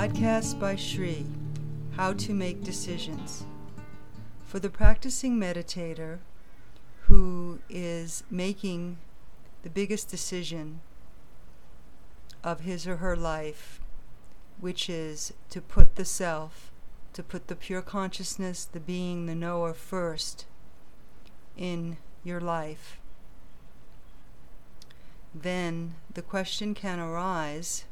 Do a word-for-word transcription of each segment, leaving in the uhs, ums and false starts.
Podcast by Shri, How to Make Decisions. For the practicing meditator who is making the biggest decision of his or her life, which is to put the self, to put the pure consciousness, the being, the knower first in your life, then the question can arise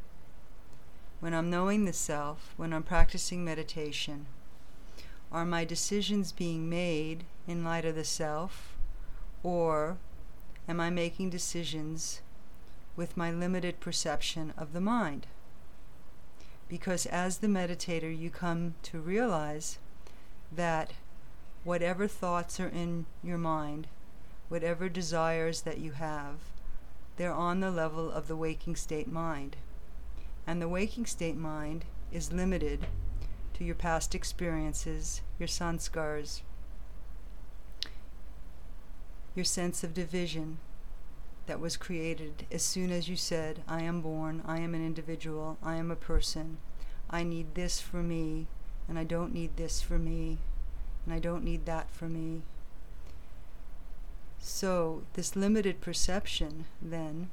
when I'm knowing the self, when I'm practicing meditation. Are my decisions being made in light of the self, or am I making decisions with my limited perception of the mind? Because as the meditator, you come to realize that whatever thoughts are in your mind, whatever desires that you have, they're on the level of the waking state mind. And the waking state mind is limited to your past experiences, your sanskars, your sense of division that was created as soon as you said, I am born, I am an individual, I am a person, I need this for me, and I don't need this for me, and I don't need that for me. So this limited perception, then,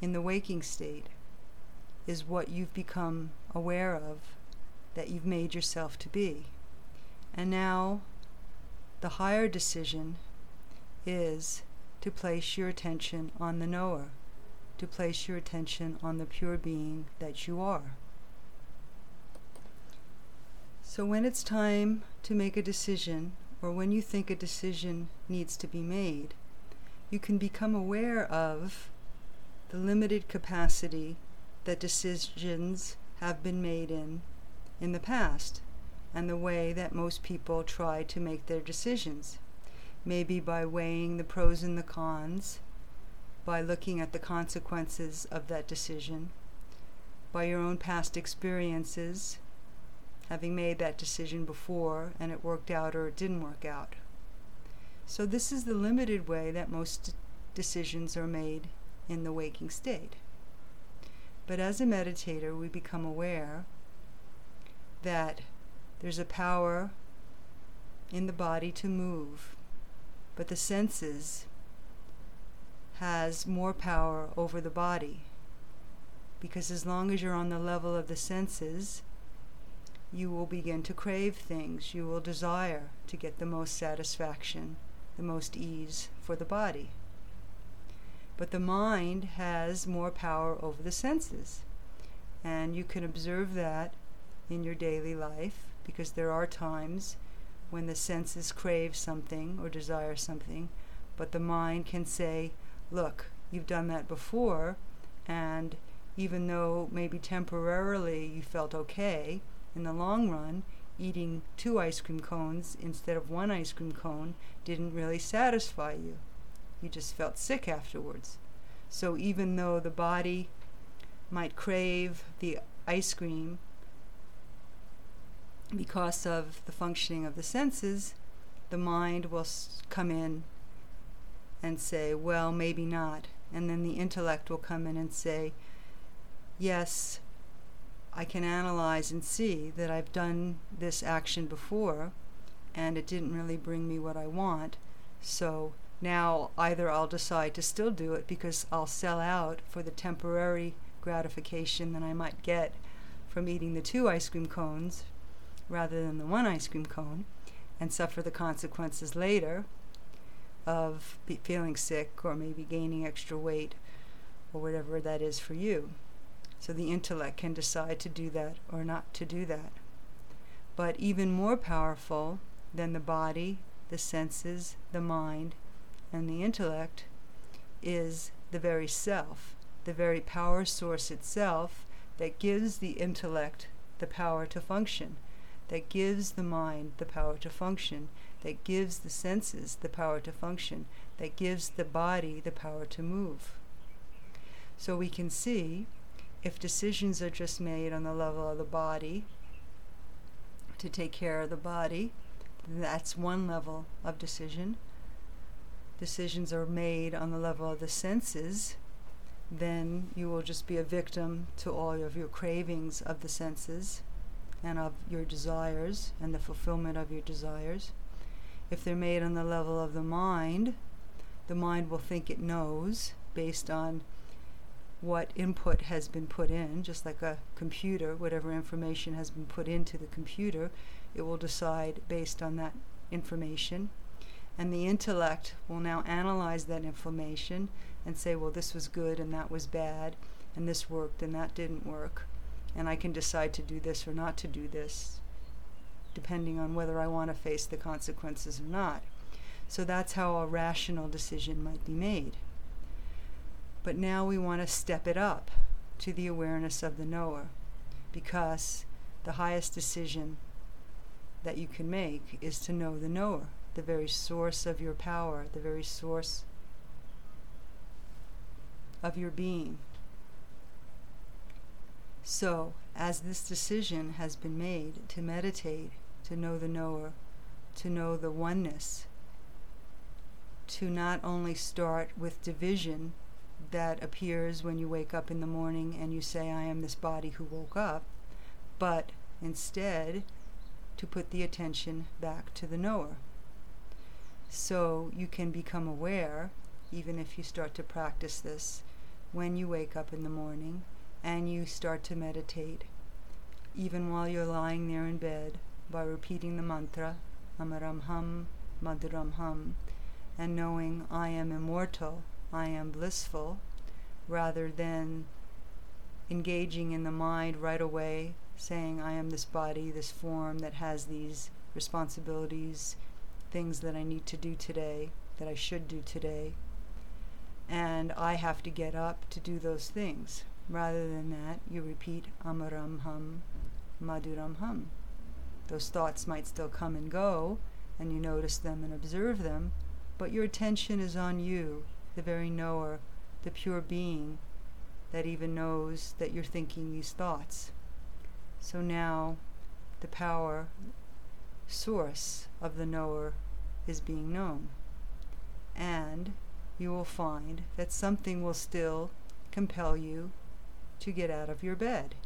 in the waking state is what you've become aware of, that you've made yourself to be. And now the higher decision is to place your attention on the knower, to place your attention on the pure being that you are. So when it's time to make a decision, or when you think a decision needs to be made, you can become aware of the limited capacity that decisions have been made in in the past, and the way that most people try to make their decisions. Maybe by weighing the pros and the cons, by looking at the consequences of that decision, by your own past experiences, having made that decision before and it worked out or it didn't work out. So this is the limited way that most decisions are made in the waking state. But as a meditator, we become aware that there's a power in the body to move, but the senses has more power over the body, because as long as you're on the level of the senses, you will begin to crave things, you will desire to get the most satisfaction, the most ease for the body. But the mind has more power over the senses, and you can observe that in your daily life, because there are times when the senses crave something or desire something, but the mind can say, look, you've done that before, and even though maybe temporarily you felt okay, in the long run, eating two ice cream cones instead of one ice cream cone didn't really satisfy you. You just felt sick afterwards. So even though the body might crave the ice cream because of the functioning of the senses, the mind will come in and say, well, maybe not. And then the intellect will come in and say, yes, I can analyze and see that I've done this action before and it didn't really bring me what I want. So now either I'll decide to still do it because I'll sell out for the temporary gratification that I might get from eating the two ice cream cones rather than the one ice cream cone, and suffer the consequences later of be feeling sick or maybe gaining extra weight or whatever that is for you. So the intellect can decide to do that or not to do that. But even more powerful than the body, the senses, the mind, and the intellect is the very self, the very power source itself that gives the intellect the power to function, that gives the mind the power to function, that gives the senses the power to function, that gives the body the power to move. So we can see, if decisions are just made on the level of the body, to take care of the body, that's one level of decision. Decisions are made on the level of the senses, then you will just be a victim to all of your cravings of the senses and of your desires and the fulfillment of your desires. If they're made on the level of the mind, the mind will think it knows based on what input has been put in, just like a computer, whatever information has been put into the computer, it will decide based on that information. And the intellect will now analyze that information and say, well, this was good and that was bad, and this worked and that didn't work, and I can decide to do this or not to do this, depending on whether I want to face the consequences or not. So that's how a rational decision might be made. But now we want to step it up to the awareness of the knower, because the highest decision that you can make is to know the knower, the very source of your power, the very source of your being. So, as this decision has been made to meditate, to know the knower, to know the oneness, to not only start with division that appears when you wake up in the morning and you say, I am this body who woke up, but instead to put the attention back to the knower. So you can become aware, even if you start to practice this, when you wake up in the morning and you start to meditate, even while you're lying there in bed, by repeating the mantra, Amaram Hum Madhuram Hum, and knowing I am immortal, I am blissful, rather than engaging in the mind right away, saying I am this body, this form that has these responsibilities, things that I need to do today, that I should do today, and I have to get up to do those things. Rather than that, you repeat Amaram Hum Madhuram Hum. Those thoughts might still come and go, and you notice them and observe them, but your attention is on you, the very knower, the pure being that even knows that you're thinking these thoughts. So now the power source of the knower is being known. And you will find that something will still compel you to get out of your bed,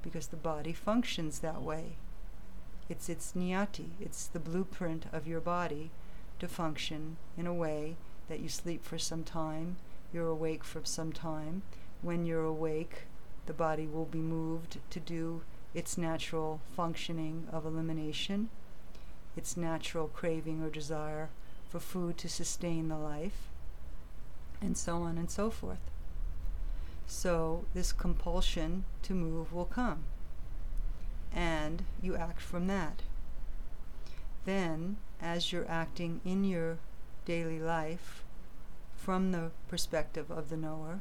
because the body functions that way. It's its niyati, it's the blueprint of your body to function in a way that you sleep for some time, you're awake for some time. When you're awake, the body will be moved to do its natural functioning of elimination, its natural craving or desire for food to sustain the life, and so on and so forth. So this compulsion to move will come, and you act from that. Then, as you're acting in your daily life from the perspective of the knower,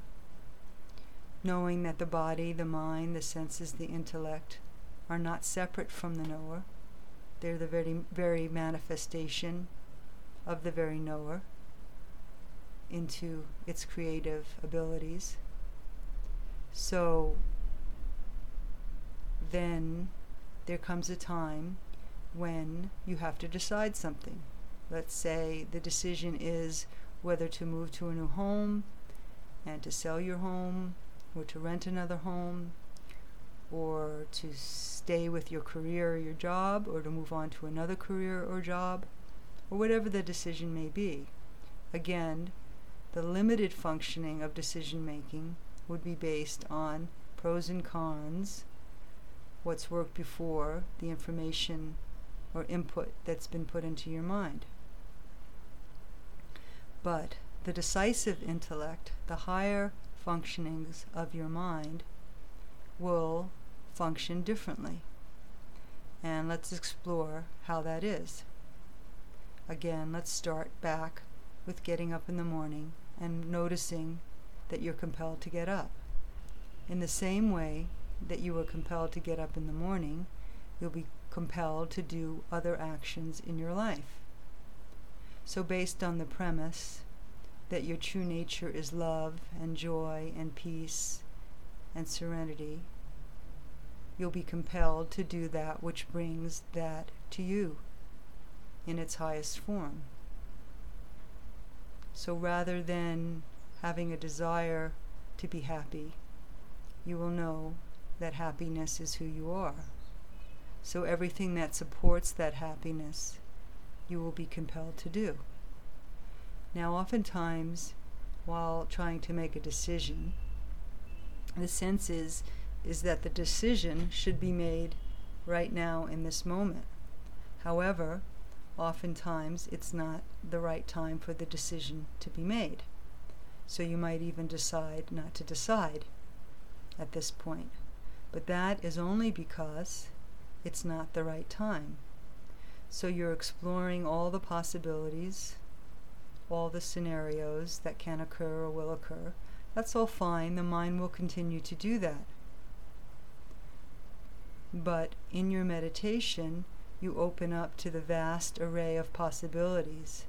knowing that the body, the mind, the senses, the intellect are not separate from the knower. They're the very, very manifestation of the very knower into its creative abilities. So then there comes a time when you have to decide something. Let's say the decision is whether to move to a new home and to sell your home, or to rent another home, or to stay with your career or your job, or to move on to another career or job, or whatever the decision may be. Again, the limited functioning of decision making would be based on pros and cons, what's worked before, the information or input that's been put into your mind. But the decisive intellect, the higher functionings of your mind, will function differently. And let's explore how that is. Again, let's start back with getting up in the morning and noticing that you're compelled to get up. In the same way that you were compelled to get up in the morning, you'll be compelled to do other actions in your life. So based on the premise that your true nature is love and joy and peace and serenity, you'll be compelled to do that which brings that to you in its highest form. So rather than having a desire to be happy, you will know that happiness is who you are. So everything that supports that happiness, you will be compelled to do. Now, oftentimes, while trying to make a decision, the sense is, is that the decision should be made right now in this moment. However, oftentimes it's not the right time for the decision to be made. So you might even decide not to decide at this point. But that is only because it's not the right time. So you're exploring all the possibilities, all the scenarios that can occur or will occur. That's all fine. The mind will continue to do that. But in your meditation, you open up to the vast array of possibilities,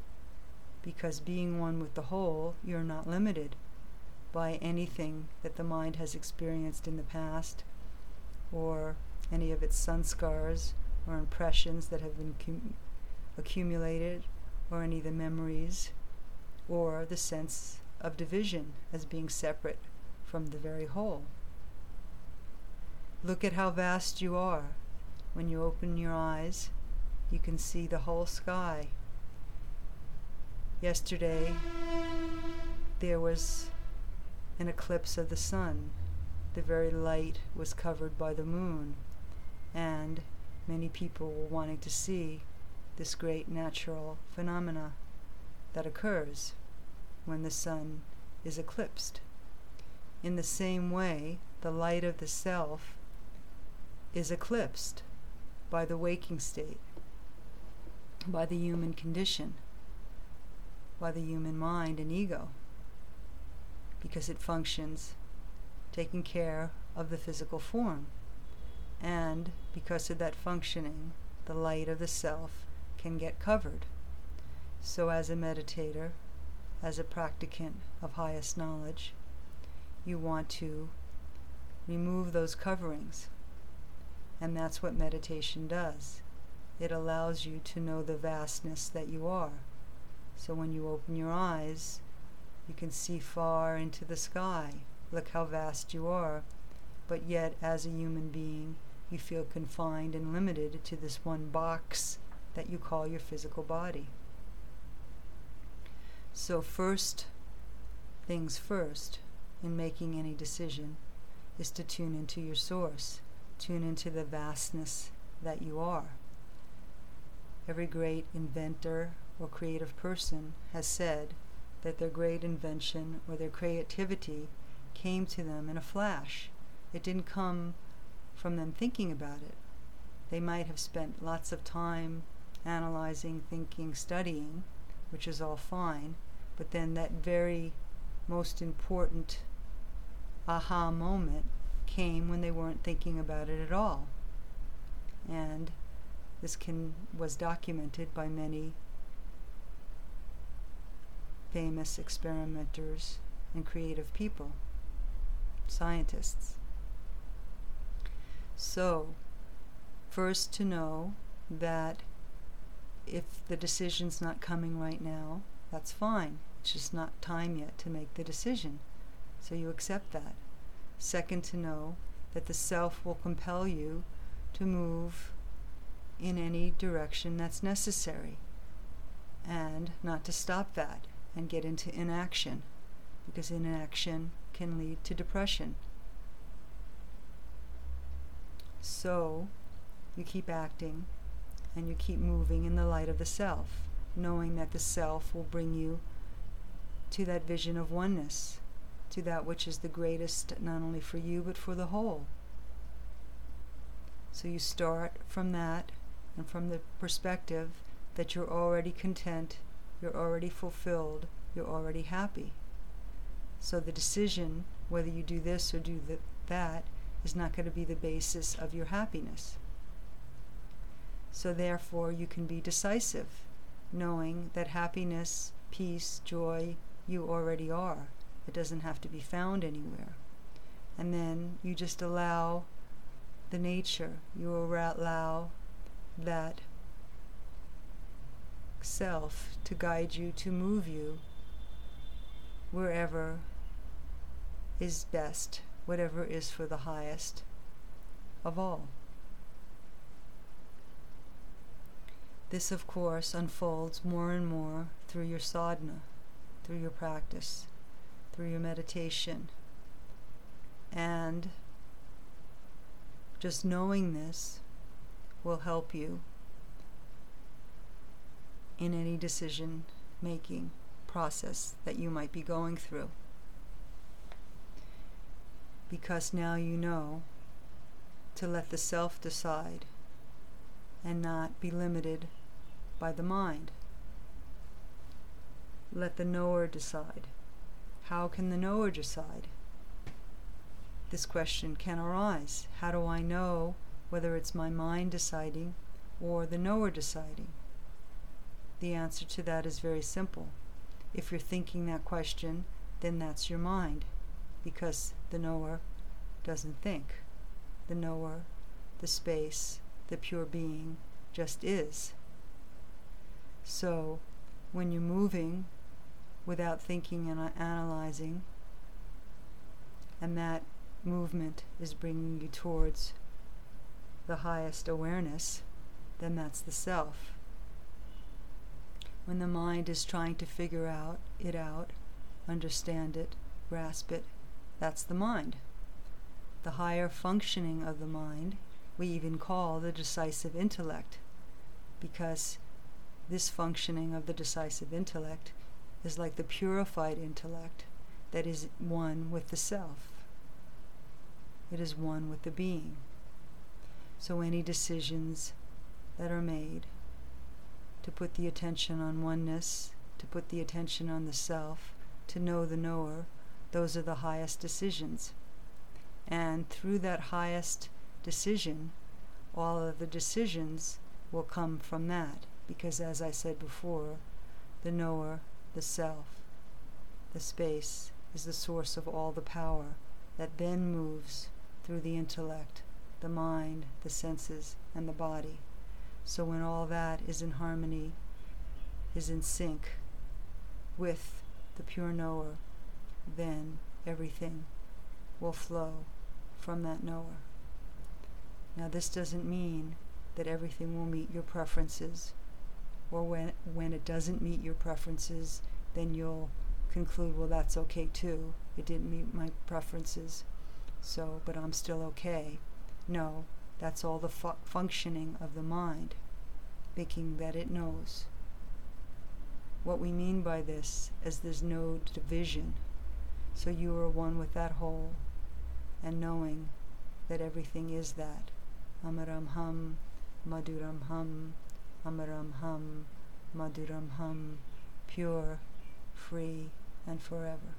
because being one with the whole, you're not limited by anything that the mind has experienced in the past, or any of its sanskars or impressions that have been cum- accumulated, or any of the memories, or the sense of division as being separate from the very whole. Look at how vast you are. When you open your eyes, you can see the whole sky. Yesterday, there was an eclipse of the sun. The very light was covered by the moon, and many people were wanting to see this great natural phenomena that occurs when the sun is eclipsed. In the same way, the light of the self is eclipsed by the waking state, by the human condition, by the human mind and ego, because it functions taking care of the physical form. And because of that functioning, the light of the self can get covered. So as a meditator, as a practicant of highest knowledge, you want to remove those coverings. And that's what meditation does. It allows you to know the vastness that you are. So when you open your eyes, you can see far into the sky. Look how vast you are. But yet, as a human being, you feel confined and limited to this one box that you call your physical body. So first things first, in making any decision, is to tune into your source. Tune into the vastness that you are. Every great inventor or creative person has said that their great invention or their creativity came to them in a flash. It didn't come from them thinking about it. They might have spent lots of time analyzing, thinking, studying, which is all fine, but then that very most important aha moment came when they weren't thinking about it at all. And this can was documented by many famous experimenters and creative people, scientists. So, first to know that if the decision's not coming right now, that's fine. It's just not time yet to make the decision. So you accept that. Second, to know that the self will compel you to move in any direction that's necessary, and not to stop that and get into inaction, because inaction can lead to depression. So you keep acting and you keep moving in the light of the self, knowing that the self will bring you to that vision of oneness, to that which is the greatest not only for you but for the whole. So you start from that, and from the perspective that you're already content, you're already fulfilled, you're already happy. So the decision, whether you do this or do th- that, is not going to be the basis of your happiness. So therefore you can be decisive, knowing that happiness, peace, joy, you already are. It doesn't have to be found anywhere. And then you just allow the nature, you allow that self to guide you, to move you wherever is best, whatever is for the highest of all. This, of course, unfolds more and more through your sadhana, through your practice, through your meditation. And just knowing this will help you in any decision-making process that you might be going through. Because now you know to let the self decide and not be limited by the mind. Let the knower decide. How can the knower decide? This question can arise. How do I know whether it's my mind deciding or the knower deciding? The answer to that is very simple. If you're thinking that question, then that's your mind, because the knower doesn't think. The knower, the space, the pure being just is. So when you're moving without thinking and analyzing, and that movement is bringing you towards the highest awareness, then that's the self. When the mind is trying to figure out it out, understand it, grasp it, that's the mind. The higher functioning of the mind we even call the decisive intellect, because this functioning of the decisive intellect is like the purified intellect that is one with the self. It is one with the being. So any decisions that are made to put the attention on oneness, to put the attention on the self, to know the knower, those are the highest decisions. And through that highest decision, all of the decisions will come from that, because as I said before, the knower, the self, the space is the source of all the power that then moves through the intellect, the mind, the senses, and the body. So when all that is in harmony, is in sync with the pure knower, then everything will flow from that knower. Now, this doesn't mean that everything will meet your preferences, or when when it doesn't meet your preferences, then you'll conclude, well, that's okay too. It didn't meet my preferences, so, but I'm still okay. No, that's all the fu- functioning of the mind, thinking that it knows. What we mean by this is there's no division. So you are one with that whole, and knowing that everything is that. Amaram Hum Madhuram Hum, Amaram Hum Madhuram Hum, pure, free, and forever.